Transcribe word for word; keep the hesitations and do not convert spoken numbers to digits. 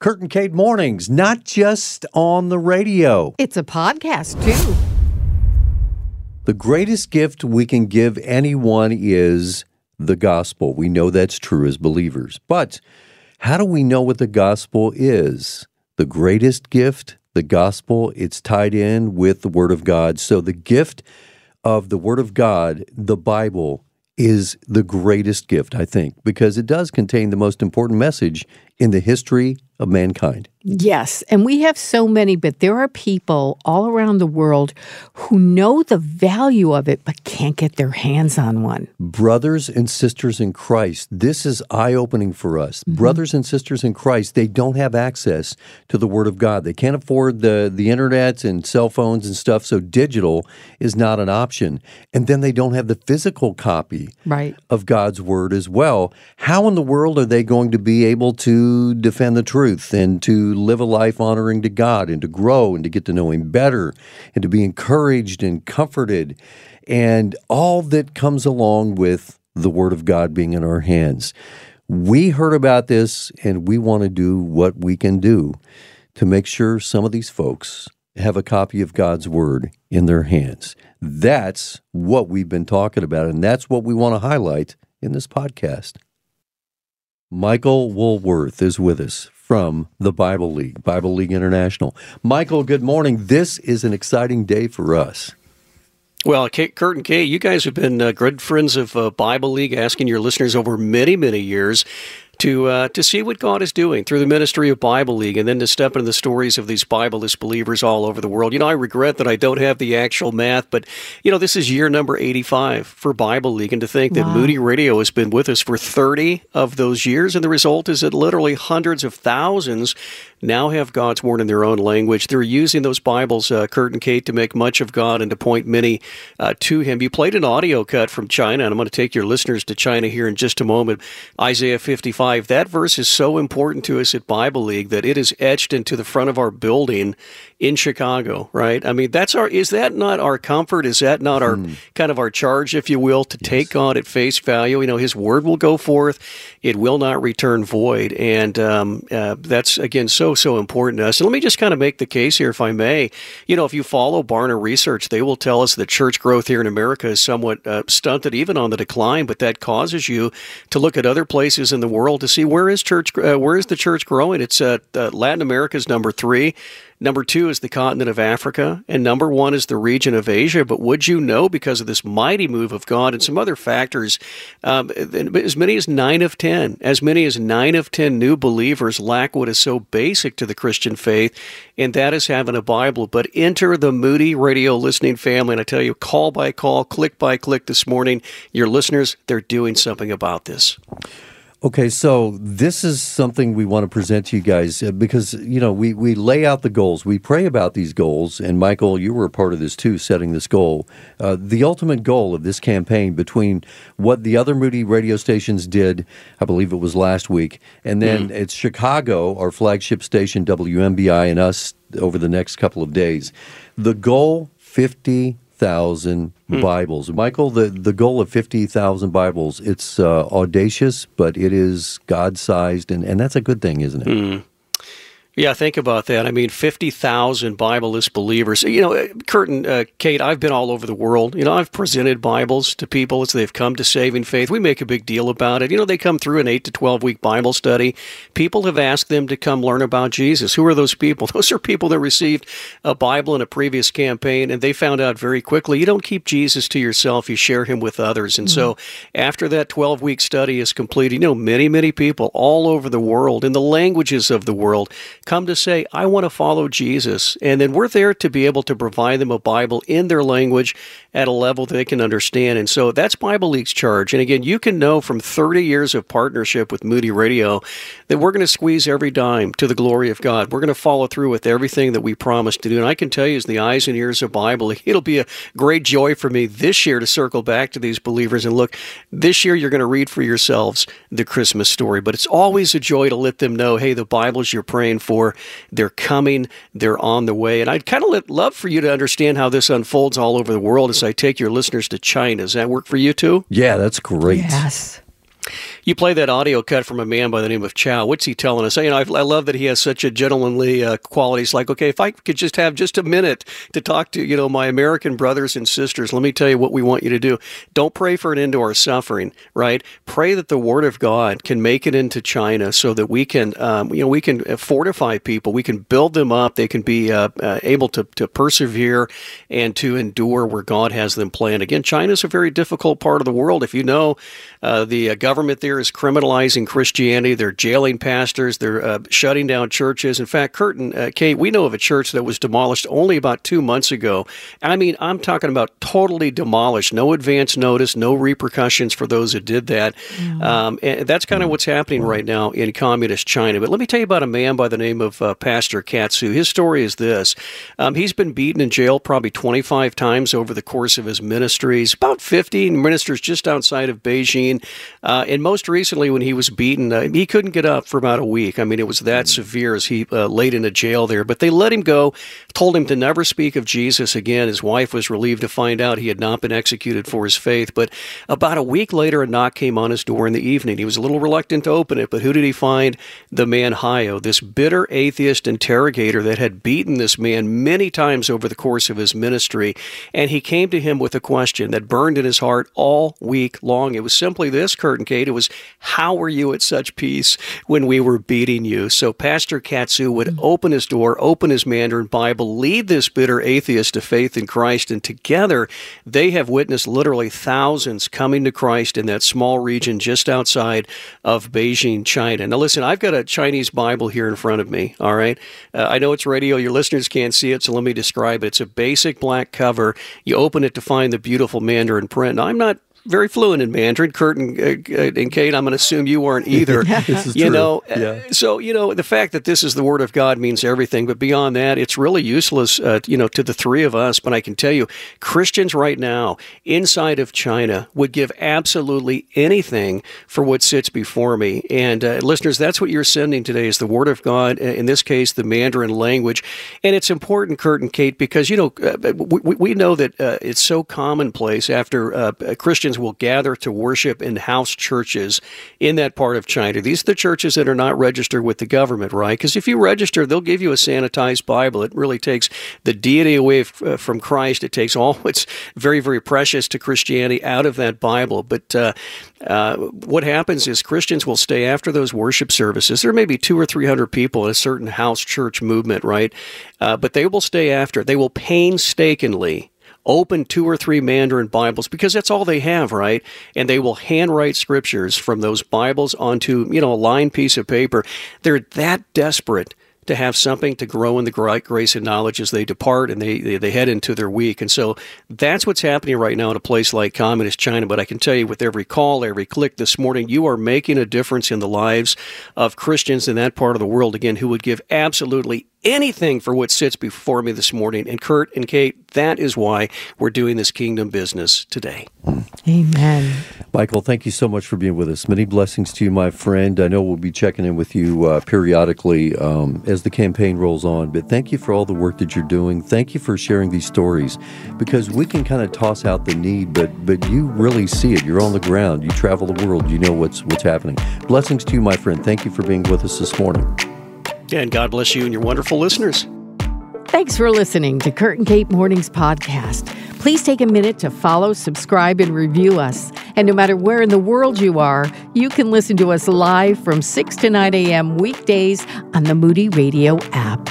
Kurt and Kate Mornings, not just on the radio. It's a podcast, too. The greatest gift we can give anyone is the gospel. We know that's true as believers. But how do we know what the gospel is? The greatest gift, the gospel, it's tied in with the Word of God. So the gift of the Word of God, the Bible, is the greatest gift, I think, because it does contain the most important message in the history of mankind. Yes, and we have so many, but there are people all around the world who know the value of it but can't get their hands on one. Brothers and sisters in Christ, this is eye-opening for us. Mm-hmm. Brothers and sisters in Christ, they don't have access to the Word of God. They can't afford the, the internet and cell phones and stuff, so digital is not an option. And then they don't have the physical copy right. of God's Word as well. How in the world are they going to be able to defend the truth? And to live a life honoring to God and to grow and to get to know Him better and to be encouraged and comforted and all that comes along with the Word of God being in our hands. We heard about this and we want to do what we can do to make sure some of these folks have a copy of God's Word in their hands. That's what we've been talking about, and that's what we want to highlight in this podcast. Michael Woolworth is with us from the Bible League, Bible League International. Michael, good morning. This is an exciting day for us. Well, Kate, Kurt and Kay, you guys have been uh, good friends of uh, Bible League, asking your listeners over many, many years to uh, to see what God is doing through the ministry of Bible League, and then to step into the stories of these Bibleless believers all over the world. You know, I regret that I don't have the actual math, but, you know, this is year number eighty-five for Bible League, and to think wow. that Moody Radio has been with us for thirty of those years, and the result is that literally hundreds of thousands now have God's Word in their own language. They're using those Bibles, uh, Kurt and Kate, to make much of God and to point many uh, to Him. You played an audio cut from China, and I'm going to take your listeners to China here in just a moment. Isaiah fifty-five. That verse is so important to us at Bible League that it is etched into the front of our building in Chicago, right? I mean, that's our, is that not our comfort? Is that not our mm. kind of our charge, if you will, to yes. take God at face value? You know, His Word will go forth. It will not return void. And um, uh, that's, again, so, so important to us. And let me just kind of make the case here, if I may. You know, if you follow Barna Research, they will tell us that church growth here in America is somewhat uh, stunted, even on the decline, but that causes you to look at other places in the world to see where is church, uh, where is the church growing? It's uh, uh, Latin America's number three. Number two is the continent of Africa, and number one is the region of Asia. But would you know, because of this mighty move of God and some other factors, um, as many as nine of ten, as many as nine of ten new believers lack what is so basic to the Christian faith, and that is having a Bible. But enter the Moody Radio listening family, and I tell you, call by call, click by click this morning, your listeners, they're doing something about this. Okay, so this is something we want to present to you guys because, you know, we, we lay out the goals. We pray about these goals, and Michael, you were a part of this too, setting this goal. Uh, the ultimate goal of this campaign between what the other Moody radio stations did, I believe it was last week, and then mm. it's Chicago, our flagship station, W M B I, and us over the next couple of days. The goal, fifty thousand hmm. Bibles. Michael, the, the goal of fifty thousand Bibles, it's uh, audacious, but it is God-sized, and, and that's a good thing, isn't it? Hmm. Yeah, think about that. I mean, fifty thousand Bibleless believers. You know, Kurt and uh, Kate, I've been all over the world. You know, I've presented Bibles to people as they've come to saving faith. We make a big deal about it. You know, they come through an eight to twelve week Bible study. People have asked them to come learn about Jesus. Who are those people? Those are people that received a Bible in a previous campaign, and they found out very quickly, you don't keep Jesus to yourself. You share Him with others. And mm-hmm. so after that twelve week study is completed, you know, many, many people all over the world, in the languages of the world, come to say, I want to follow Jesus. And then we're there to be able to provide them a Bible in their language at a level that they can understand. And so that's Bible League's charge. And again, you can know from thirty years of partnership with Moody Radio that we're going to squeeze every dime to the glory of God. We're going to follow through with everything that we promised to do. And I can tell you, as the eyes and ears of Bible, it'll be a great joy for me this year to circle back to these believers and look, this year you're going to read for yourselves the Christmas story. But it's always a joy to let them know, hey, the Bibles you're praying for, they're coming, they're on the way. And I'd kind of love for you to understand how this unfolds all over the world as I take your listeners to China. Does that work for you too? Yeah, that's great. Yes. You play that audio cut from a man by the name of Chow. What's he telling us? You know, I, I love that he has such a gentlemanly uh, quality. It's like, okay, if I could just have just a minute to talk to, you know, my American brothers and sisters, let me tell you what we want you to do. Don't pray for an end to our suffering, right? Pray that the Word of God can make it into China so that we can, um, you know, we can fortify people. We can build them up. They can be uh, uh, able to, to persevere and to endure where God has them planned. Again, China's a very difficult part of the world. If you know, uh, the uh, government there is criminalizing Christianity. They're jailing pastors. They're uh, shutting down churches. In fact, Kurt and uh, Kate, we know of a church that was demolished only about two months ago. I mean, I'm talking about totally demolished. No advance notice, no repercussions for those who did that. Mm-hmm. Um, and that's kind of what's happening right now in communist China. But let me tell you about a man by the name of uh, Pastor Katsu. His story is this. Um, he's been beaten and jailed probably twenty-five times over the course of his ministries, about fifteen ministers just outside of Beijing. Uh, and most recently when he was beaten, uh, he couldn't get up for about a week. I mean, it was that mm-hmm. severe as he uh, laid in a jail there. But they let him go, told him to never speak of Jesus again. His wife was relieved to find out he had not been executed for his faith. But about a week later, a knock came on his door in the evening. He was a little reluctant to open it, but who did he find? The man Hayo, this bitter atheist interrogator that had beaten this man many times over the course of his ministry. And he came to him with a question that burned in his heart all week long. It was simply this, Kurt and Kate, it was, how were you at such peace when we were beating you? So Pastor Katsu would mm-hmm. open his door, open his Mandarin Bible, lead this bitter atheist to faith in Christ, and together they have witnessed literally thousands coming to Christ in that small region just outside of Beijing, China. Now listen, I've got a Chinese Bible here in front of me, all right? Uh, I know it's radio, your listeners can't see it, so let me describe it. It's a basic black cover. You open it to find the beautiful Mandarin print. Now, I'm not very fluent in Mandarin. Kurt and, uh, and Kate, I'm going to assume you aren't either. This is you true. Know, yeah. So, you know, the fact that this is the Word of God means everything. But beyond that, it's really useless, uh, you know, to the three of us. But I can tell you, Christians right now inside of China would give absolutely anything for what sits before me. And uh, listeners, that's what you're sending today is the Word of God, in this case, the Mandarin language. And it's important, Kurt and Kate, because, you know, uh, we, we know that uh, it's so commonplace after uh, Christians will gather to worship in house churches in that part of China. These are the churches that are not registered with the government, right? Because if you register, they'll give you a sanitized Bible. It really takes the deity away f- uh, from Christ. It takes all what's very, very precious to Christianity out of that Bible. But uh, uh, what happens is Christians will stay after those worship services. There may be two or three hundred people in a certain house church movement, right? Uh, but they will stay after. They will painstakingly open two or three Mandarin Bibles, because that's all they have, right? And they will handwrite scriptures from those Bibles onto, you know, a lined piece of paper. They're that desperate to have something to grow in the grace and knowledge as they depart and they, they head into their week. And so that's what's happening right now in a place like communist China. But I can tell you with every call, every click this morning, you are making a difference in the lives of Christians in that part of the world, again, who would give absolutely anything for what sits before me this morning. And Kurt and Kate, that is why we're doing this kingdom business today. Amen. Michael, thank you so much for being with us. Many blessings to you, my friend. I know we'll be checking in with you uh, periodically um, as the campaign rolls on, but thank you for all the work that you're doing. Thank you for sharing these stories, because we can kind of toss out the need, but but you really see it. You're on the ground. You travel the world. You know what's what's happening. Blessings to you, my friend. Thank you for being with us this morning. And God bless you and your wonderful listeners. Thanks for listening to Kurt and Kate Mornings Podcast. Please take a minute to follow, subscribe, and review us. And no matter where in the world you are, you can listen to us live from six to nine a.m. weekdays on the Moody Radio app.